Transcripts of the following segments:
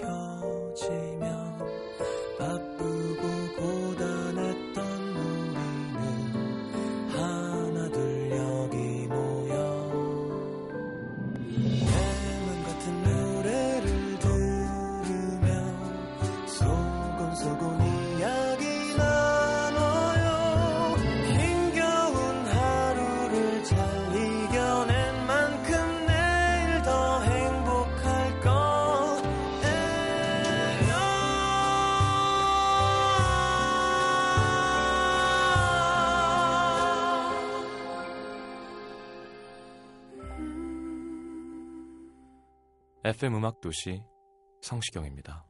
켜지면 바쁘고 고단했던 우리는 하나 둘 여기 모여 대문 같은 노래를 들으며 소곤소곤 이야기 나눠요. 힘겨운 하루를 잘 이겨낸 만큼 내일 더 행복할 거예요. FM 음악도시 성시경입니다.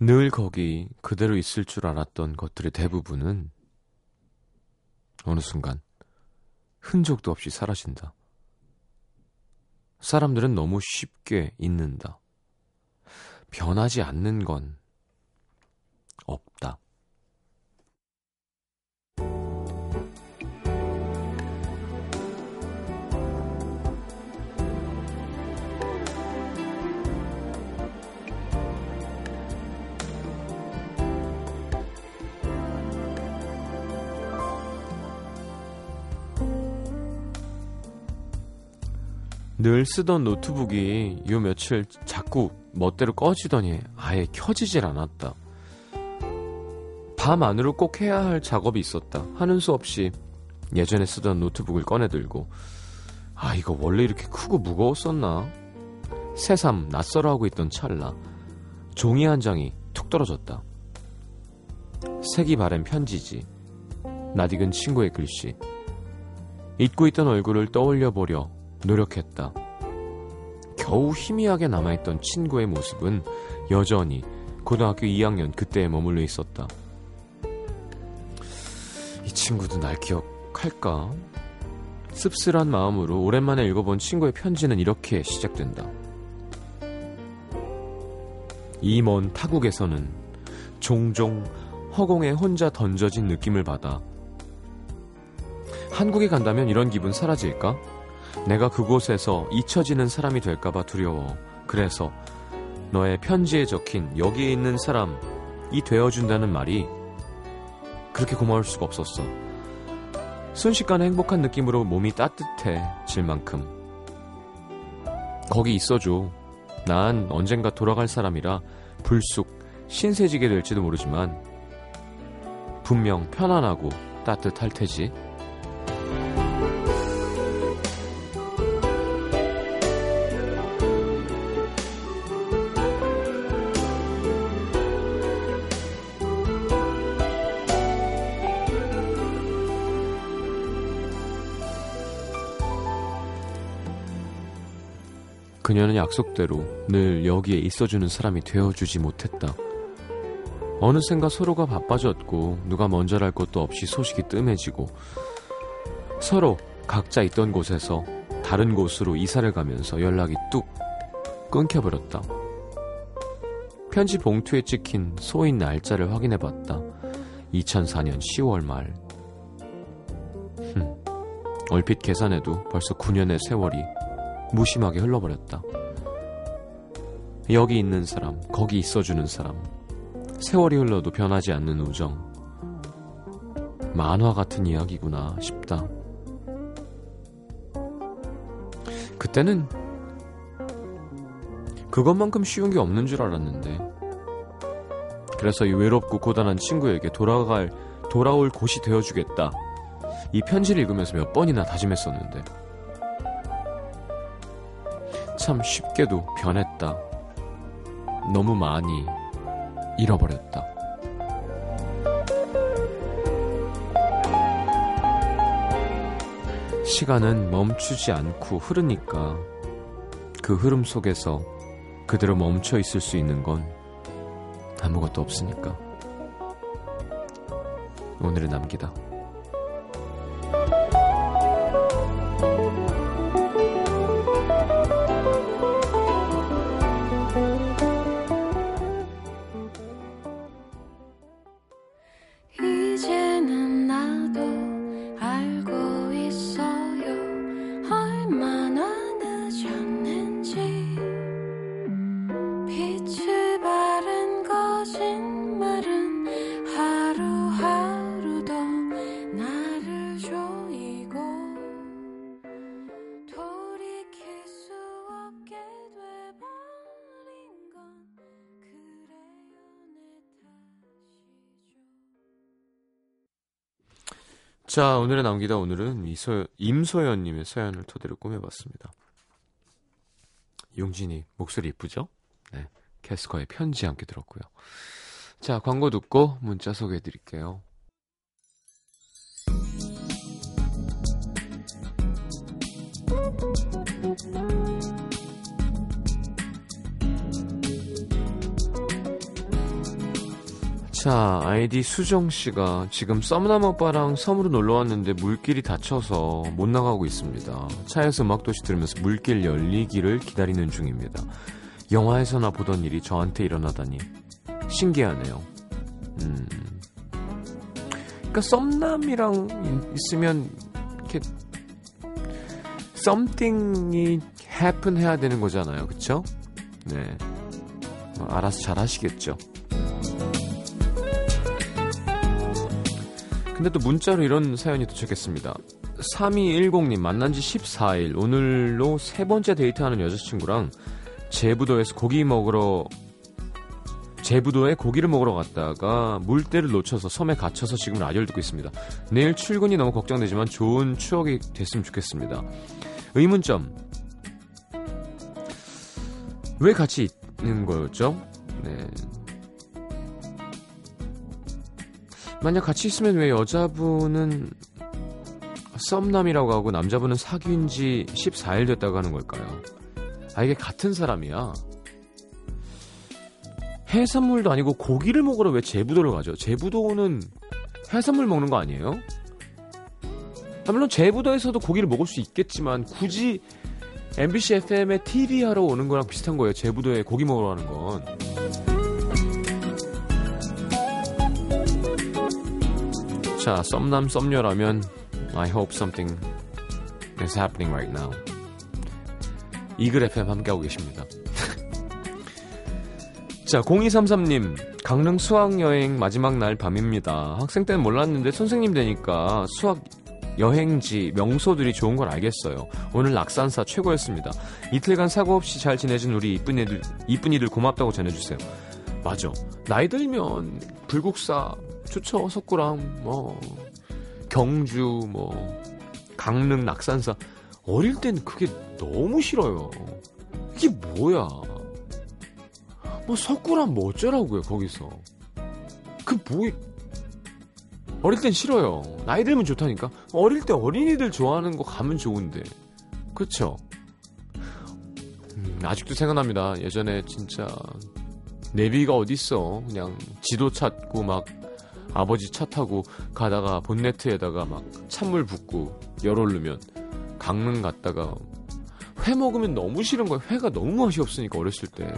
늘 거기 그대로 있을 줄 알았던 것들의 대부분은 어느 순간 흔적도 없이 사라진다. 사람들은 너무 쉽게 잊는다. 변하지 않는 건 없다. 늘 쓰던 노트북이 요 며칠 자꾸 멋대로 꺼지더니 아예 켜지질 않았다. 밤 안으로 꼭 해야 할 작업이 있었다. 하는 수 없이 예전에 쓰던 노트북을 꺼내들고 아 이거 원래 이렇게 크고 무거웠었나? 새삼 낯설어하고 있던 찰나 종이 한 장이 툭 떨어졌다. 색이 바랜 편지지. 낯익은 친구의 글씨. 잊고 있던 얼굴을 떠올려 보려 노력했다. 겨우 희미하게 남아있던 친구의 모습은 여전히 고등학교 2학년 그때에 머물러 있었다. 이 친구도 날 기억할까? 씁쓸한 마음으로 오랜만에 읽어본 친구의 편지는 이렇게 시작된다. 이 먼 타국에서는 종종 허공에 혼자 던져진 느낌을 받아. 한국에 간다면 이런 기분 사라질까? 내가 그곳에서 잊혀지는 사람이 될까봐 두려워. 그래서 너의 편지에 적힌 여기에 있는 사람이 되어준다는 말이 그렇게 고마울 수가 없었어. 순식간에 행복한 느낌으로 몸이 따뜻해질 만큼. 거기 있어줘. 난 언젠가 돌아갈 사람이라 불쑥 신세지게 될지도 모르지만 분명 편안하고 따뜻할 테지. 그녀는 약속대로 늘 여기에 있어주는 사람이 되어주지 못했다. 어느샌가 서로가 바빠졌고 누가 먼저랄 것도 없이 소식이 뜸해지고 서로 각자 있던 곳에서 다른 곳으로 이사를 가면서 연락이 뚝 끊겨버렸다. 편지 봉투에 찍힌 소인 날짜를 확인해봤다. 2004년 10월 말. 얼핏 계산해도 벌써 9년의 세월이 무심하게 흘러버렸다. 여기 있는 사람, 거기 있어주는 사람, 세월이 흘러도 변하지 않는 우정. 만화 같은 이야기구나 싶다. 그때는 그것만큼 쉬운 게 없는 줄 알았는데. 그래서 이 외롭고 고단한 친구에게 돌아올 곳이 되어주겠다. 이 편지를 읽으면서 몇 번이나 다짐했었는데 참 쉽게도 변했다. 너무 많이 잃어버렸다. 시간은 멈추지 않고 흐르니까 그 흐름 속에서 그대로 멈춰 있을 수 있는 건 아무것도 없으니까. 오늘은 남기다. 이제 자, 오늘의 남기다. 오늘은 임소연님의 사연을 토대로 꾸며봤습니다. 용진이 목소리 이쁘죠? 네, 캐스커의 편지 함께 들었고요. 자, 광고 듣고 문자 소개해드릴게요. 자, 아이디 수정씨가 지금 썸남오빠랑 섬으로 놀러왔는데 물길이 닫혀서 못 나가고 있습니다. 차에서 음악도시 들으면서 물길 열리기를 기다리는 중입니다. 영화에서나 보던 일이 저한테 일어나다니 신기하네요. 그러니까 썸남이랑 있으면 이렇게 something이 happen 해야 되는 거잖아요, 그쵸? 네, 알아서 잘 하시겠죠. 근데 또 문자로 이런 사연이 도착했습니다. 3210님, 만난 지 14일, 오늘로 3번째 데이트하는 여자친구랑 제부도에 고기를 먹으러 갔다가 물때를 놓쳐서 섬에 갇혀서 지금 라디오를 듣고 있습니다. 내일 출근이 너무 걱정되지만 좋은 추억이 됐으면 좋겠습니다. 의문점, 왜 같이 있는 거였죠? 네, 만약 같이 있으면 왜 여자분은 썸남이라고 하고 남자분은 사귄 지 14일 됐다고 하는 걸까요? 아, 이게 같은 사람이야. 해산물도 아니고 고기를 먹으러 왜 제부도를 가죠? 제부도는 해산물 먹는 거 아니에요? 물론 제부도에서도 고기를 먹을 수 있겠지만 굳이 MBC FM에 TV 하러 오는 거랑 비슷한 거예요. 제부도에 고기 먹으러 가는 건. 자, 썸남 썸녀라면 I hope something is happening right now. 이글 FM 함께하고 계십니다. 자, 0233님, 강릉 수학여행 마지막 날 밤입니다. 학생 때는 몰랐는데 선생님 되니까 수학여행지 명소들이 좋은 걸 알겠어요. 오늘 낙산사 최고였습니다. 이틀간 사고 없이 잘 지내준 우리 이쁜이들 고맙다고 전해주세요. 맞아, 나이 들면 불국사 좋죠. 석굴암, 뭐 경주, 뭐 강릉 낙산사. 어릴 땐 그게 너무 싫어요. 이게 뭐야, 뭐 석굴암 뭐 어쩌라고요. 거기서 그 뭐, 어릴 땐 싫어요. 나이 들면 좋다니까. 어릴 때 어린이들 좋아하는 거 가면 좋은데, 그쵸? 아직도 생각납니다. 예전에 진짜 내비가 어딨어, 그냥 지도 찾고 막 아버지 차 타고 가다가 본네트에다가 막 찬물 붓고 열 오르면, 강릉 갔다가 회 먹으면 너무 싫은 거야. 회가 너무 맛이 없으니까 어렸을 때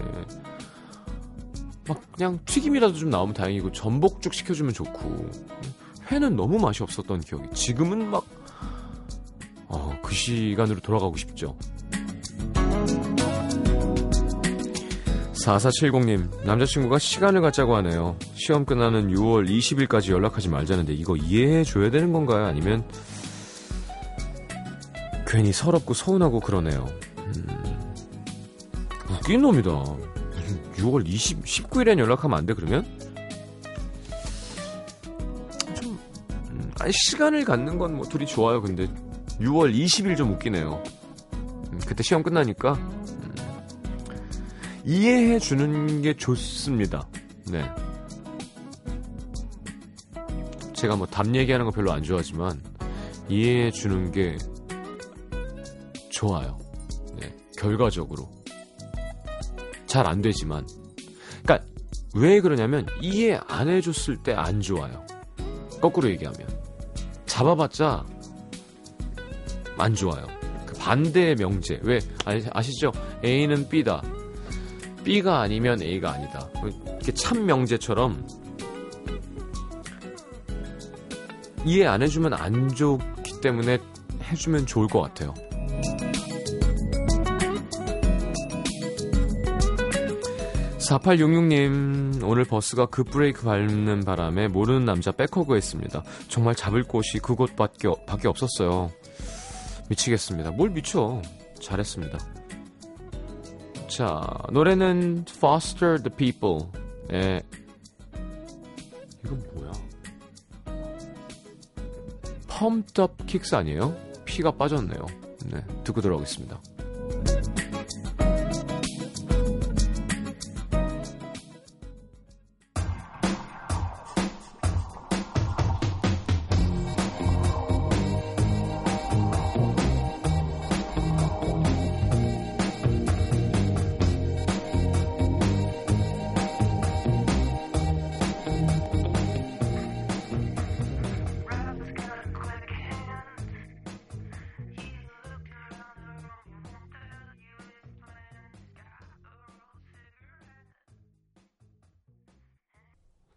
막 그냥 튀김이라도 좀 나오면 다행이고 전복죽 시켜주면 좋고. 회는 너무 맛이 없었던 기억이, 지금은 막 그 시간으로 돌아가고 싶죠. 4470님, 남자친구가 시간을 갖자고 하네요. 시험 끝나는 6월 20일까지 연락하지 말자는데 이거 이해해줘야 되는 건가요? 아니면 괜히 서럽고 서운하고 그러네요. 웃긴 놈이다. 6월 19일엔 연락하면 안 돼, 그러면? 좀, 아니, 시간을 갖는 건 뭐 둘이 좋아요. 근데 6월 20일 좀 웃기네요. 그때 시험 끝나니까 이해해 주는 게 좋습니다. 네, 제가 뭐 답 얘기하는 거 별로 안 좋아하지만 이해해 주는 게 좋아요. 네, 결과적으로 잘 안 되지만, 그러니까 왜 그러냐면 이해 안 해줬을 때 안 좋아요. 거꾸로 얘기하면 잡아봤자 안 좋아요. 그 반대의 명제, 왜 아시죠? A는 B다, B가 아니면 A가 아니다. 이렇게 참명제처럼 이해 안 해주면 안 좋기 때문에 해주면 좋을 것 같아요. (4866님) 오늘 버스가 급브레이크 밟는 바람에 모르는 남자 백허그했습니다. 정말 잡을 곳이 그곳밖에 없었어요. 미치겠습니다. 뭘 미쳐, 잘했습니다. 자, 노래는 Foster the People. 예. 이건 뭐야? Pumped Up Kicks 아니에요? 피가 빠졌네요. 네, 듣고 돌아오겠습니다.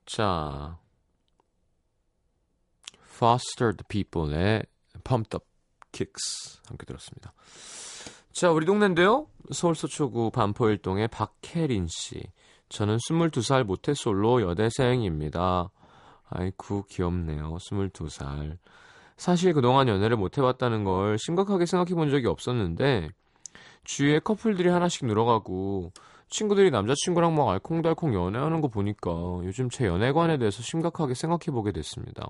자, Foster the People의 Pumped Up Kicks 함께 들었습니다. 자, 우리 동네인데요. 서울 서초구 반포일동의 박혜린 씨. 저는 22살 모태솔로 여대생입니다. 아이쿠, 귀엽네요. 22살. 사실 그동안 연애를 못해봤다는 걸 심각하게 생각해본 적이 없었는데 주위에 커플들이 하나씩 늘어가고 친구들이 남자친구랑 막 알콩달콩 연애하는 거 보니까 요즘 제 연애관에 대해서 심각하게 생각해보게 됐습니다.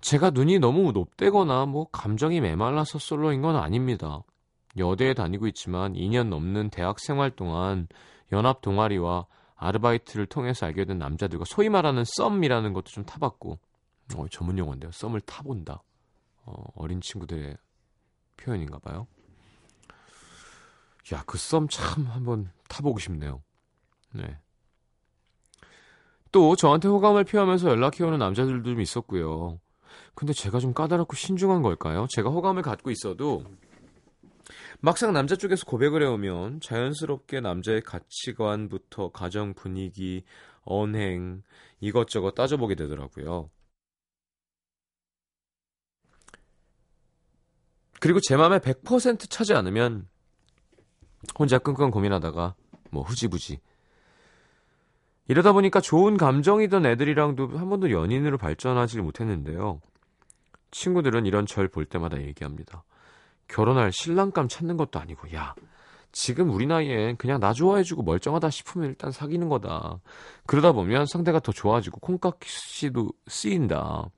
제가 눈이 너무 높대거나 뭐 감정이 메말라서 솔로인 건 아닙니다. 여대에 다니고 있지만 2년 넘는 대학 생활 동안 연합 동아리와 아르바이트를 통해서 알게 된 남자들과 소위 말하는 썸이라는 것도 좀 타봤고, 전문 용어인데요. 썸을 타본다. 어린 친구들의 표현인가 봐요. 야, 그 썸 참 한번 타보고 싶네요. 네. 또 저한테 호감을 표하면서 연락해오는 남자들도 좀 있었고요. 근데 제가 좀 까다롭고 신중한 걸까요? 제가 호감을 갖고 있어도 막상 남자 쪽에서 고백을 해오면 자연스럽게 남자의 가치관부터 가정 분위기, 언행 이것저것 따져보게 되더라고요. 그리고 제 마음에 100% 차지 않으면 혼자 끙끙 고민하다가 뭐 후지부지 이러다 보니까 좋은 감정이던 애들이랑도 한 번도 연인으로 발전하지 못했는데요. 친구들은 이런 절 볼 때마다 얘기합니다. 결혼할 신랑감 찾는 것도 아니고, 야, 지금 우리 나이엔 그냥 나 좋아해주고 멀쩡하다 싶으면 일단 사귀는 거다. 그러다 보면 상대가 더 좋아지고 콩깍시도 쓰인다.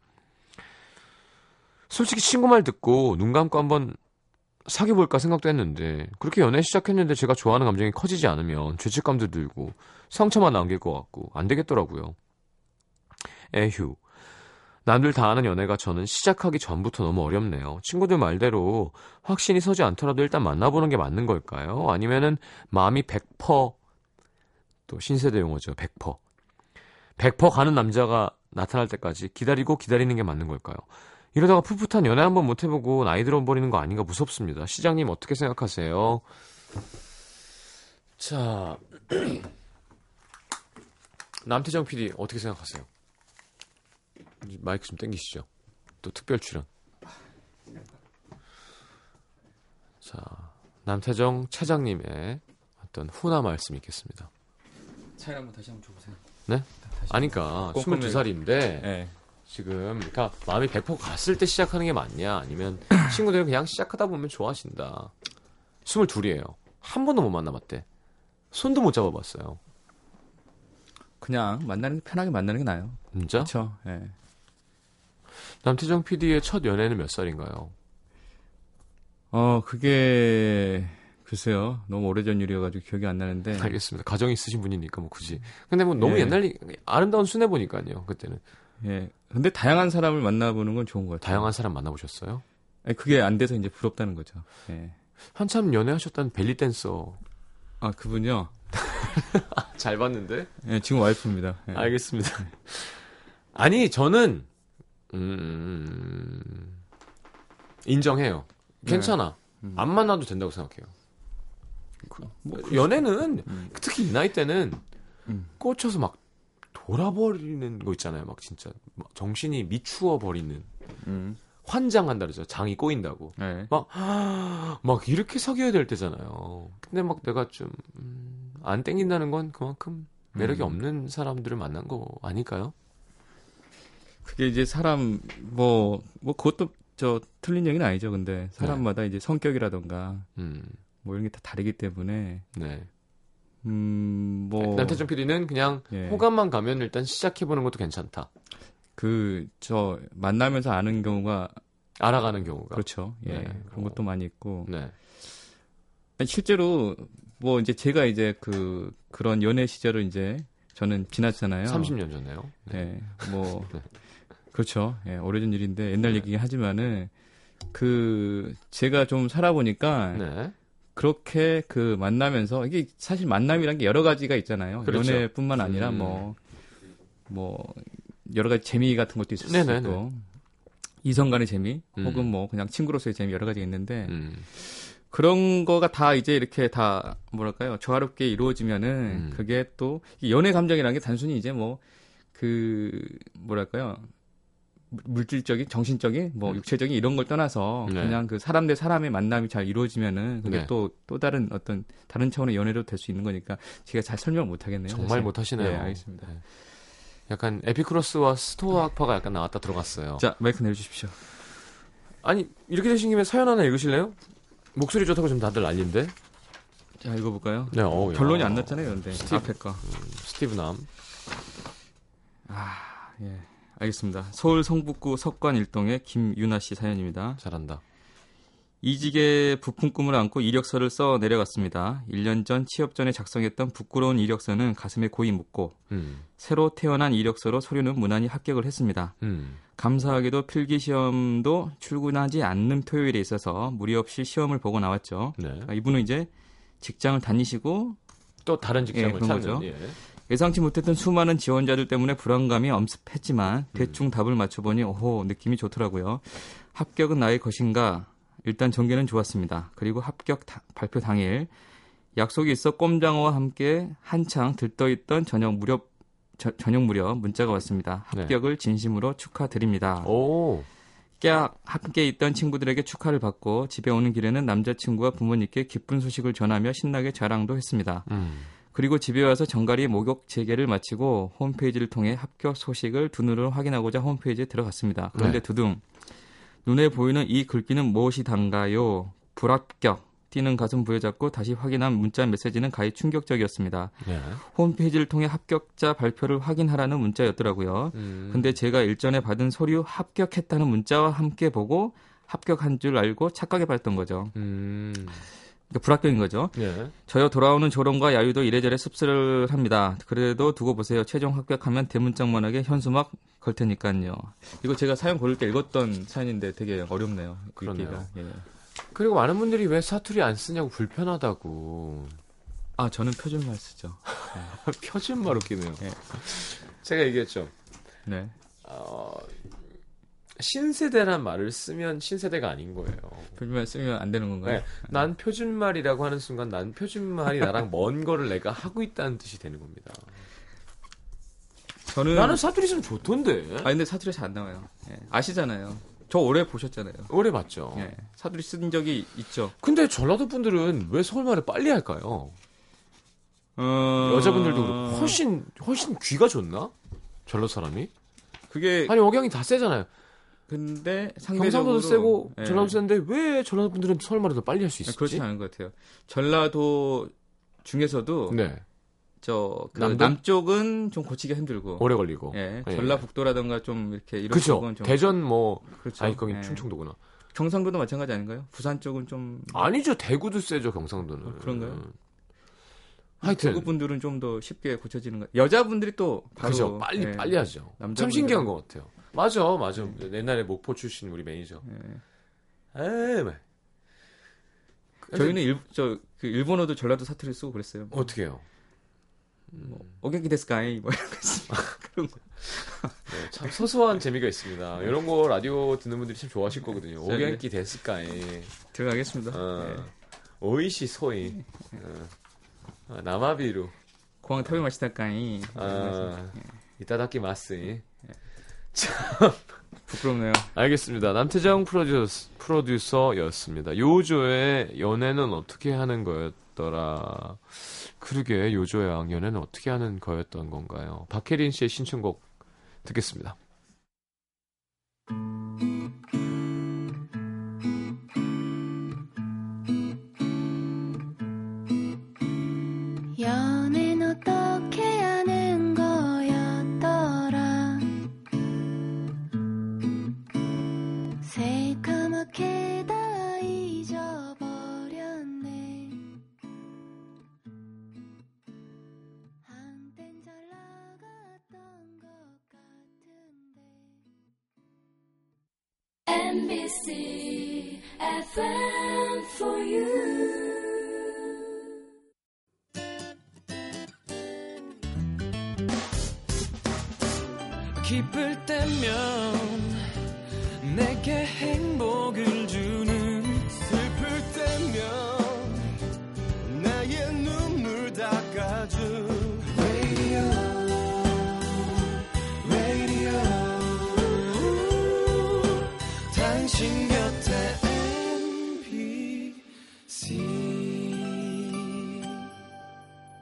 솔직히 친구 말 듣고 눈 감고 한번 사귀어볼까 생각도 했는데 그렇게 연애 시작했는데 제가 좋아하는 감정이 커지지 않으면 죄책감도 들고 상처만 남길 것 같고 안 되겠더라고요. 에휴, 남들 다 아는 연애가 저는 시작하기 전부터 너무 어렵네요. 친구들 말대로 확신이 서지 않더라도 일단 만나보는 게 맞는 걸까요? 아니면은 마음이 100% 또 신세대 용어죠. 100% 가는 남자가 나타날 때까지 기다리고 기다리는 게 맞는 걸까요? 이러다가 풋풋한 연애 한번 못 해보고 나이 들어버리는 거 아닌가 무섭습니다. 시장님 어떻게 생각하세요? 자, 남태정 PD 어떻게 생각하세요? 마이크 좀 땡기시죠. 또 특별 출연. 자, 남태정 차장님의 어떤 훈화 말씀 있겠습니다. 차일 한번 다시 한번 줘보세요. 네? 아니까 22살인데. 네. 지금, 그러니까 마음이 100% 갔을 때 시작하는 게 맞냐? 아니면 친구들은 그냥 시작하다 보면 좋아하신다. 22이에요. 한 번도 못 만나봤대. 손도 못 잡아봤어요. 그냥 만나는 게 편하게 만나는 게 나아요. 진짜? 그렇죠. 네. 남태정 PD의 첫 연애는 몇 살인가요? 그게 글쎄요. 너무 오래전 일이어가지고 기억이 안 나는데. 알겠습니다. 가정이 있으신 분이니까 뭐 굳이. 근데 뭐 너무 옛날 아름다운 순애 보니까요. 그때는. 예. 근데 다양한 사람을 만나보는 건 좋은 것 같아요. 다양한 사람 만나보셨어요? 아니, 그게 안 돼서 이제 부럽다는 거죠. 예. 한참 연애하셨던 벨리댄서. 아, 그분요? 잘 봤는데? 예, 지금 와이프입니다. 예. 알겠습니다. 아니, 저는, 인정해요. 괜찮아. 네. 안 만나도 된다고 생각해요. 뭐, 연애는, 특히 이 나이 때는, 꽂혀서 막, 돌아버리는 거 있잖아요. 막 진짜 막 정신이 미추어버리는 환장한다 그러죠. 장이 꼬인다고. 네. 막 이렇게 사귀어야 될 때잖아요. 근데 막 내가 좀 안 땡긴다는 건 그만큼 매력이 없는 사람들을 만난 거 아닐까요? 그게 이제 사람 뭐 그것도 저 틀린 얘기는 아니죠. 근데 사람마다 네. 이제 성격이라던가 뭐 이런 게 다 다르기 때문에 네. 남태정 PD는 그냥 예. 호감만 가면 일단 시작해보는 것도 괜찮다. 그 저 만나면서 아는 경우가 알아가는 경우가 그렇죠. 예. 네. 그런 것도 많이 있고. 네. 실제로 뭐 이제 제가 이제 그런 연애 시절을 이제 저는 지났잖아요. 30년 전이네요. 네. 네. 뭐 네. 그렇죠. 예. 오래전 일인데 옛날 네. 얘기긴 하지만은 그 제가 좀 살아보니까 네. 그렇게 그 만나면서 이게 사실 만남이란 게 여러 가지가 있잖아요. 그렇죠. 연애뿐만 아니라 뭐 여러 가지 재미 같은 것도 있을 수 있고 이성 간의 재미 혹은 뭐 그냥 친구로서의 재미 여러 가지가 있는데 그런 거가 다 이제 이렇게 다 뭐랄까요 조화롭게 이루어지면은 그게 또 연애 감정이라는 게 단순히 이제 뭐 그 뭐랄까요 물질적인, 정신적인, 뭐 육체적인 이런 걸 떠나서 네. 그냥 그 사람 대 사람의 만남이 잘 이루어지면은 그게 또 다른 어떤 다른 차원의 연애로 될 수 있는 거니까 제가 잘 설명을 못 하겠네요. 정말 못 하시네요. 네, 알겠습니다. 네. 약간 에피쿠로스와 스토아학파가 약간 나왔다 들어갔어요. 자, 마이크 내주십시오. 아니 이렇게 되신 김에 사연 하나 읽으실래요? 목소리 좋다고 지금 다들 난리인데. 자, 읽어볼까요? 네, 결론이 안 났잖아요, 근데 앞에 거. 스티브남. 아, 예. 알겠습니다. 서울 성북구 석관 1동의 김유나 씨 사연입니다. 잘한다. 이직의 부푼 꿈을 안고 이력서를 써 내려갔습니다. 1년 전 취업 전에 작성했던 부끄러운 이력서는 가슴에 고이 묻고 새로 태어난 이력서로 서류는 무난히 합격을 했습니다. 감사하게도 필기시험도 출근하지 않는 토요일에 있어서 무리 없이 시험을 보고 나왔죠. 네. 그러니까 이분은 이제 직장을 다니시고 또 다른 직장을 찾는 거죠. 예. 예상치 못했던 수많은 지원자들 때문에 불안감이 엄습했지만 대충 답을 맞춰보니 오호 느낌이 좋더라고요. 합격은 나의 것인가? 일단 전개는 좋았습니다. 그리고 합격 발표 당일 약속이 있어 꼼장어와 함께 한창 들떠있던 저녁 무렵 문자가 왔습니다. 합격을 진심으로 축하드립니다. 오. 함께 있던 친구들에게 축하를 받고 집에 오는 길에는 남자친구와 부모님께 기쁜 소식을 전하며 신나게 자랑도 했습니다. 그리고 집에 와서 정갈이 목욕 재개를 마치고 홈페이지를 통해 합격 소식을 두 눈으로 확인하고자 홈페이지에 들어갔습니다. 그런데 두둥. 눈에 보이는 이 글귀는 무엇이 단가요? 불합격. 뛰는 가슴 부여잡고 다시 확인한 문자 메시지는 가히 충격적이었습니다. 네. 홈페이지를 통해 합격자 발표를 확인하라는 문자였더라고요. 근데 제가 일전에 받은 서류 합격했다는 문자와 함께 보고 합격한 줄 알고 착각해 봤던 거죠. 불합격인 거죠. 예. 저요 돌아오는 조롱과 야유도 이래저래 씁쓸합니다. 그래도 두고 보세요. 최종 합격하면 대문짝만하게 현수막 걸 테니까요. 이거 제가 사연 고를 때 읽었던 사연인데 되게 어렵네요. 그러네요. 예. 그리고 많은 분들이 왜 사투리 안 쓰냐고 불편하다고. 아 저는 표준말 쓰죠. 네. 표준말 웃기네요. 네. 제가 얘기했죠. 네. 신세대란 말을 쓰면 신세대가 아닌 거예요. 표준말 쓰면 안 되는 건가요? 네. 난 표준말이라고 하는 순간 난 표준말이 나랑 먼 거를 내가 하고 있다는 뜻이 되는 겁니다. 나는 사투리 쓰면 좋던데. 아 근데 사투리 잘 안 나와요. 예. 아시잖아요. 저 올해 보셨잖아요. 올해 봤죠. 예. 사투리 쓴 적이 있죠. 근데 전라도 분들은 왜 서울말을 빨리 할까요? 여자분들도 그렇고 훨씬 귀가 좋나? 전라도 사람이? 그게 아니 억양이 다 세잖아요. 근데 상대적으로 경상도도 세고 전라도 센데 왜 전라도 분들은 서울말을 더 빨리 할 수 있을지? 그렇지 않은 것 같아요. 전라도 중에서도 남쪽은 좀 고치기가 힘들고 오래 걸리고 전라북도라든가 좀 이렇게 이런 쪽은 좀 대전 그렇죠. 아니 거긴 충청도구나. 경상도도 마찬가지 아닌가요? 부산 쪽은 좀 아니죠. 대구도 세죠. 경상도는 그런가요? 하여튼 대구 분들은 좀 더 쉽게 고쳐지는 거. 여자분들이 또 바로 그죠. 빨리 하죠. 참 신기한 것 같아요. 맞아. 네. 옛날에 목포 출신 우리 매니저. 에이, 막. 저희는 일본어도 전라도 사투리 쓰고 그랬어요. 뭐. 어떻게 해요? 오겐키 데스카이 뭐 이런 거. 그런 거. 네, 참 소소한 재미가 있습니다. 이런 거 라디오 듣는 분들이 참 좋아하실 거거든요. 오겐키 데스카이. 들어가겠습니다. 네. 오이시 소이. 나마비루. 고항 타비 마시다카이. 이따다키 마스이. 참 부끄럽네요. 알겠습니다. 남태정 프로듀서였습니다. 요조의 연애는 어떻게 하는 거였더라. 그러게 요조의 연애는 어떻게 하는 거였던 건가요? 박혜린 씨의 신청곡 듣겠습니다. 연애는 어떻게 하는 거였더라. FM for you. 기쁠 때면 내게 행복을 주는 슬플 때면 나의 눈물 닦아줘 Radio Radio 당신 곁에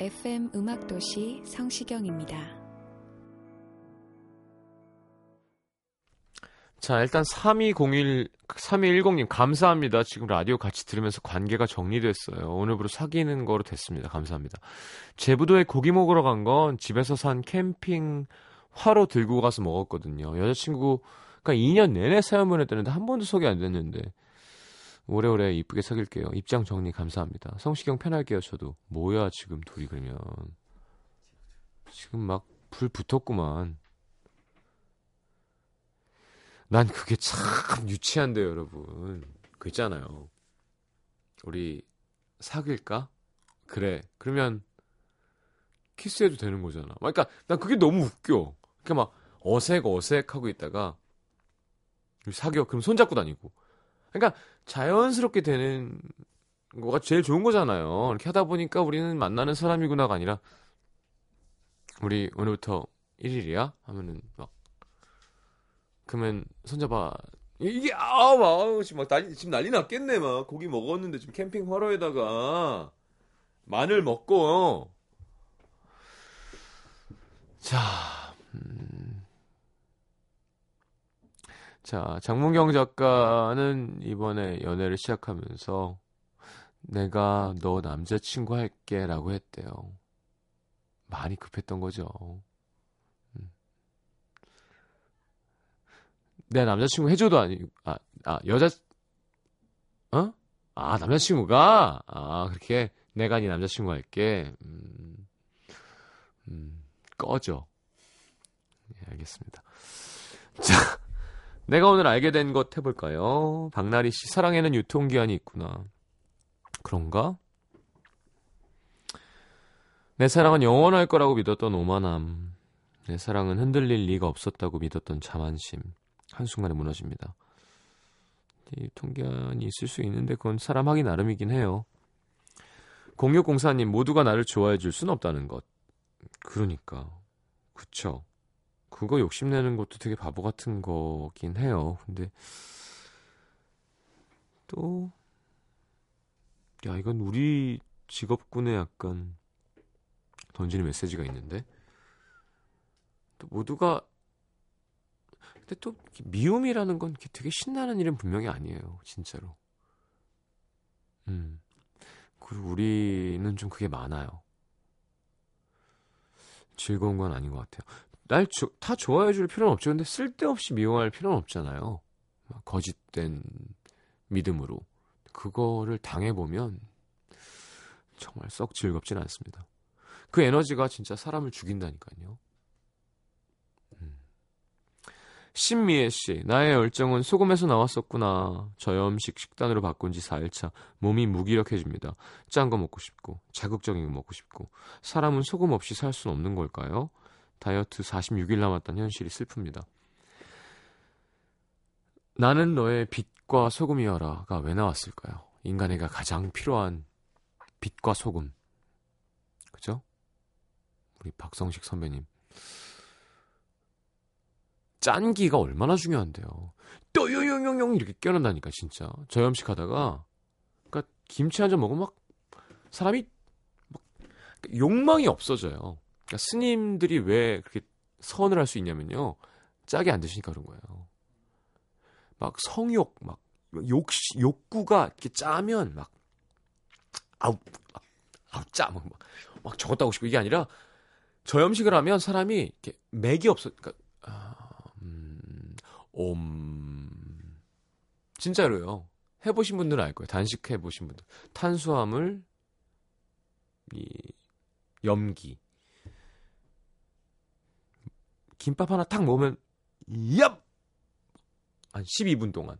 FM 음악도시 성시경입니다. 자, 일단 3210님 감사합니다. 지금 라디오 같이 들으면서 관계가 정리됐어요. 오늘부로 사귀는 거로 됐습니다. 감사합니다. 제부도에 고기 먹으러 간 건 집에서 산 캠핑 화로 들고 가서 먹었거든요. 여자친구가 2년 내내 사연 보냈다는데 한 번도 소개 안 됐는데 오래오래 이쁘게 사귈게요. 입장 정리 감사합니다. 성시경 편할게요. 저도. 뭐야 지금 둘이 그러면. 지금 막 불 붙었구만. 난 그게 참 유치한데요, 여러분. 그 있잖아요. 우리 사귈까? 그래. 그러면 키스해도 되는 거잖아. 그러니까 난 그게 너무 웃겨. 그러니까 막 어색하고 있다가 사겨. 그럼 손잡고 다니고. 그러니까 자연스럽게 되는 거가 제일 좋은 거잖아요. 이렇게 하다 보니까 우리는 만나는 사람이구나가 아니라 우리 오늘부터 1일이야? 하면은 막 그러면 손잡아. 이게 지금 난리 났겠네. 막 고기 먹었는데 지금 캠핑 화로에다가 마늘 먹고. 자, 자, 장문경 작가는 이번에 연애를 시작하면서 내가 너 남자친구 할게 라고 했대요. 많이 급했던 거죠. 내 남자친구 해줘도 아니고 남자친구가? 아, 그렇게 내가 네 남자친구 할게. 꺼져. 네, 알겠습니다. 자, 내가 오늘 알게 된 것 해볼까요? 박나리 씨, 사랑에는 유통기한이 있구나. 그런가? 내 사랑은 영원할 거라고 믿었던 오만함. 내 사랑은 흔들릴 리가 없었다고 믿었던 자만심. 한순간에 무너집니다. 유통기한이 있을 수 있는데 그건 사람 하기 나름이긴 해요. 0604님, 모두가 나를 좋아해 줄 순 없다는 것. 그러니까. 그쵸. 그거 욕심내는 것도 되게 바보 같은 거긴 해요. 근데 또 야, 이건 우리 직업군에 약간 던지는 메시지가 있는데 또 모두가 근데 또 미움이라는 건 되게 신나는 일은 분명히 아니에요. 진짜로. 그리고 우리는 좀 그게 많아요. 즐거운 건 아닌 것 같아요. 날 다 좋아해 줄 필요는 없죠. 근데 쓸데없이 미워할 필요는 없잖아요. 거짓된 믿음으로. 그거를 당해보면 정말 썩 즐겁진 않습니다. 그 에너지가 진짜 사람을 죽인다니까요. 신미애 씨, 나의 열정은 소금에서 나왔었구나. 저염식 식단으로 바꾼 지 4일차. 몸이 무기력해집니다. 짠 거 먹고 싶고 자극적인 거 먹고 싶고. 사람은 소금 없이 살 수는 없는 걸까요? 다이어트 46일 남았다는 현실이 슬픕니다. 나는 너의 빛과 소금이여라가 왜 나왔을까요? 인간에게 가장 필요한 빛과 소금. 그죠? 우리 박성식 선배님. 짠기가 얼마나 중요한데요. 또용용용용 이렇게 껴놓는다니까 진짜. 저염식하다가 김치 한 점 먹으면 막 사람이 막 욕망이 없어져요. 그러니까 스님들이 왜 그렇게 선을 할 수 있냐면요, 짜게 안 드시니까 그런 거예요. 막 성욕, 막 욕구가 이렇게 짜면 막 아우 짜 막 저것도 하고 싶고, 이게 아니라 저염식을 하면 사람이 이렇게 맥이 없어. 그러니까 진짜로요. 해보신 분들은 알 거예요. 단식 해보신 분들. 탄수화물, 이 염기, 김밥 하나 탁 먹으면 얍! 한 12분 동안.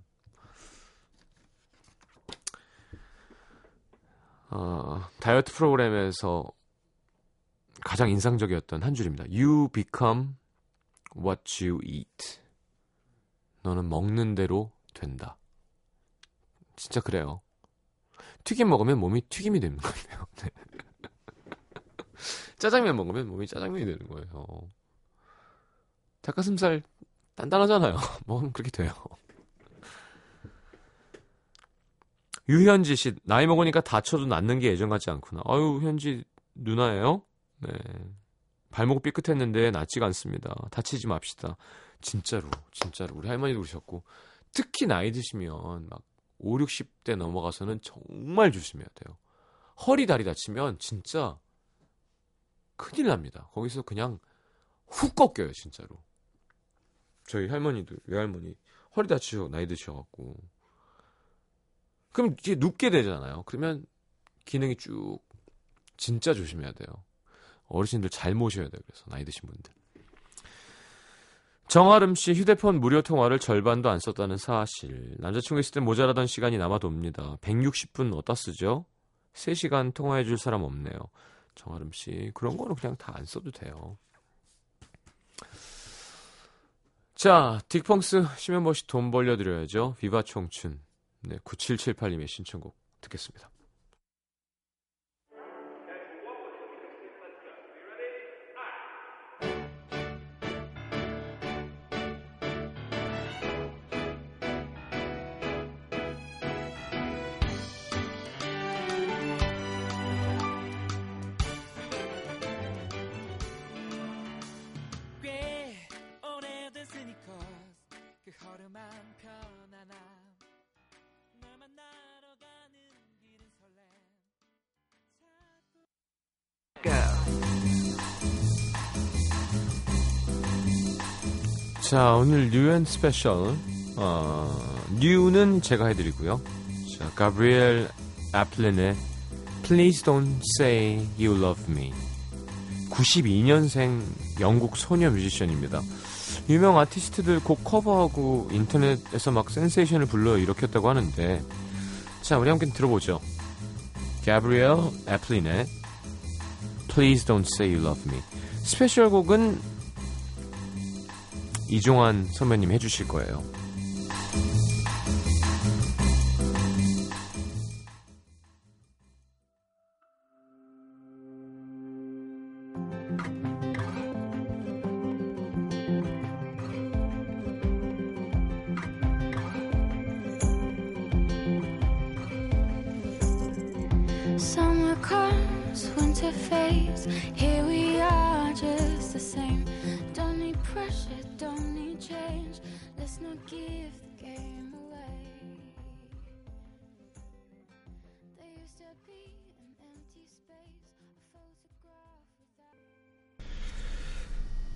다이어트 프로그램에서 가장 인상적이었던 한 줄입니다. You become what you eat. 너는 먹는 대로 된다. 진짜 그래요. 튀김 먹으면 몸이 튀김이 되는 거예요. 짜장면 먹으면 몸이 짜장면이 되는 거예요. 닭가슴살 단단하잖아요. 먹으면 그렇게 돼요. 유현지 씨, 나이 먹으니까 다쳐도 낫는 게 예전 같지 않구나. 아유, 현지 누나예요? 네. 발목 삐끗했는데 낫지가 않습니다. 다치지 맙시다. 진짜로. 우리 할머니도 그러셨고, 특히 나이 드시면 막 5, 60대 넘어가서는 정말 조심해야 돼요. 허리, 다리 다치면 진짜 큰일 납니다. 거기서 그냥 훅 꺾여요, 진짜로. 저희 할머니도, 외할머니 허리 다치셔, 나이 드셔갖고. 그럼 이게 눕게 되잖아요. 그러면 기능이 쭉, 진짜 조심해야 돼요. 어르신들 잘 모셔야 돼요. 그래서 나이 드신 분들. 정아름 씨, 휴대폰 무료 통화를 절반도 안 썼다는 사실. 남자친구 있을 때 모자라던 시간이 남아돕니다. 160분 어디다 쓰죠? 3시간 통화해줄 사람 없네요. 정아름 씨, 그런 거는 그냥 다 안 써도 돼요. 자, 딕펑스 심연버시 돈 벌려드려야죠. 비바 청춘. 네, 9778님의 신청곡 듣겠습니다. 자, 오늘 뉴엔 스페셜. 뉴는 제가 해드리고요. 자, 가브리엘 애플린의 Please Don't Say You Love Me. 92년생 영국 소녀 뮤지션입니다. 유명 아티스트들 곡 커버하고 인터넷에서 막 센세이션을 불러일으켰다고 하는데, 자, 우리 함께 들어보죠. 가브리엘 애플린의 Please Don't Say You Love Me. 스페셜 곡은 이종환 선배님 해주실 거예요.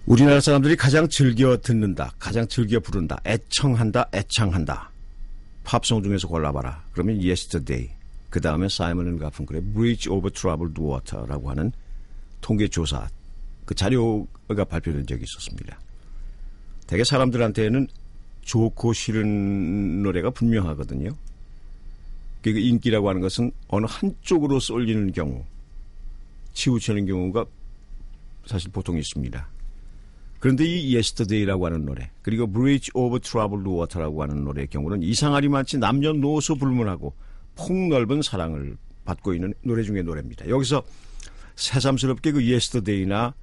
우리나라 사람들이 가장 즐겨 듣는다, 가장 즐겨 부른다, 애창한다. 팝송 중에서 골라봐라. 그러면 Yesterday, 그 다음에 사이먼 앤 가펑클의 Bridge over Troubled Water라고 하는 통계조사, 그 자료가 발표된 적이 있었습니다. 되게 사람들한테는 좋고 싫은 노래가 분명하거든요. 그 인기라고 하는 것은 어느 한쪽으로 쏠리는 경우, 치우치는 경우가 사실 보통 있습니다. 그런데 이 Yesterday라고 하는 노래, 그리고 Bridge over Troubled Water라고 하는 노래의 경우는 이상하리만치 남녀노소 불문하고 폭넓은 사랑을 받고 있는 노래 중의 노래입니다. 여기서 새삼스럽게 그 Yesterday나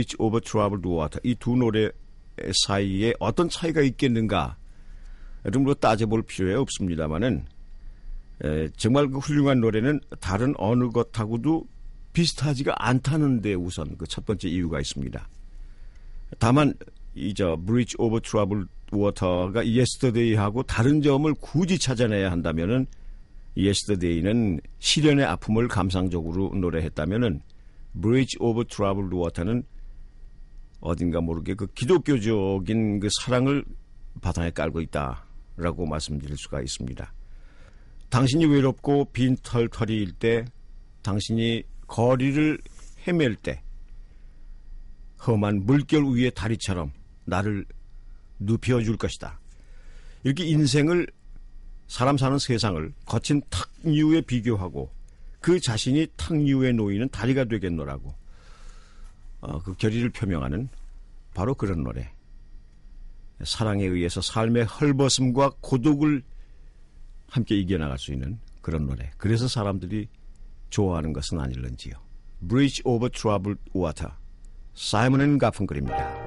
Bridge over Troubled Water, 이 두 노래 사이에 어떤 차이가 있겠는가, 이런 걸 따져볼 필요가 없습니다만은 정말 그 훌륭한 노래는 다른 어느 것하고도 비슷하지가 않다는데 우선 그 첫 번째 이유가 있습니다. 다만 Bridge over Troubled Water가 Yesterday하고 다른 점을 굳이 찾아내야 한다면은 Yesterday는 시련의 아픔을 감상적으로 노래했다면은 Bridge over Troubled Water는 어딘가 모르게 그 기독교적인 그 사랑을 바탕에 깔고 있다라고 말씀드릴 수가 있습니다. 당신이 외롭고 빈털터리일 때, 당신이 거리를 헤맬 때, 험한 물결 위의 다리처럼 나를 눕혀줄 것이다. 이렇게 인생을, 사람 사는 세상을 거친 탁류에 비교하고 그 자신이 탁류에 놓이는 다리가 되겠노라고 그 결의를 표명하는 바로 그런 노래. 사랑에 의해서 삶의 헐벗음과 고독을 함께 이겨나갈 수 있는 그런 노래. 그래서 사람들이 좋아하는 것은 아닐런지요. Bridge over Troubled Water, 사이먼 앤 가펑클입니다.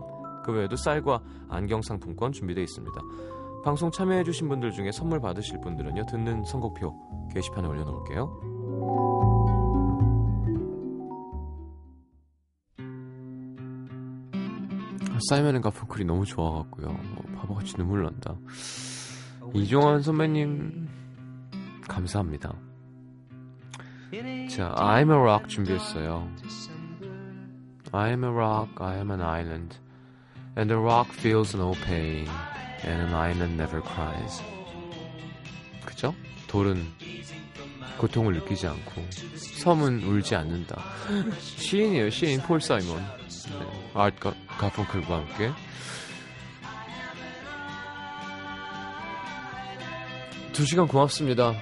그 외에도 쌀과 안경 상품권 준비되어 있습니다. 방송 참여해주신 분들 중에 선물 받으실 분들은요, 듣는 선곡표 게시판에 올려놓을게요. 사이먼 앤 가펑클이 너무 좋아갖고요, 바보같이 눈물 난다. 이종환 선배님 감사합니다. 자, I'm a rock 준비했어요. I'm a rock, I'm an island And the rock feels no pain And an island never cries. 그죠? 돌은 고통을 느끼지 않고 섬은 울지 않는다. 시인이에요, 시인 폴 사이먼. 네. 아트 가펑클과 함께 두 시간 고맙습니다.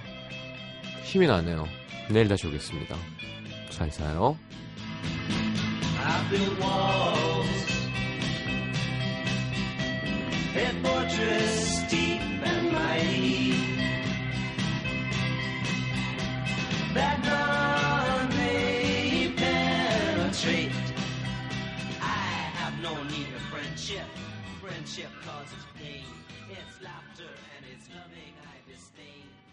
힘이 나네요. 내일 다시 오겠습니다. 잘 자요. A fortress deep and mighty that none may penetrate. I have no need of friendship. Friendship causes pain. It's laughter and it's loving I disdain.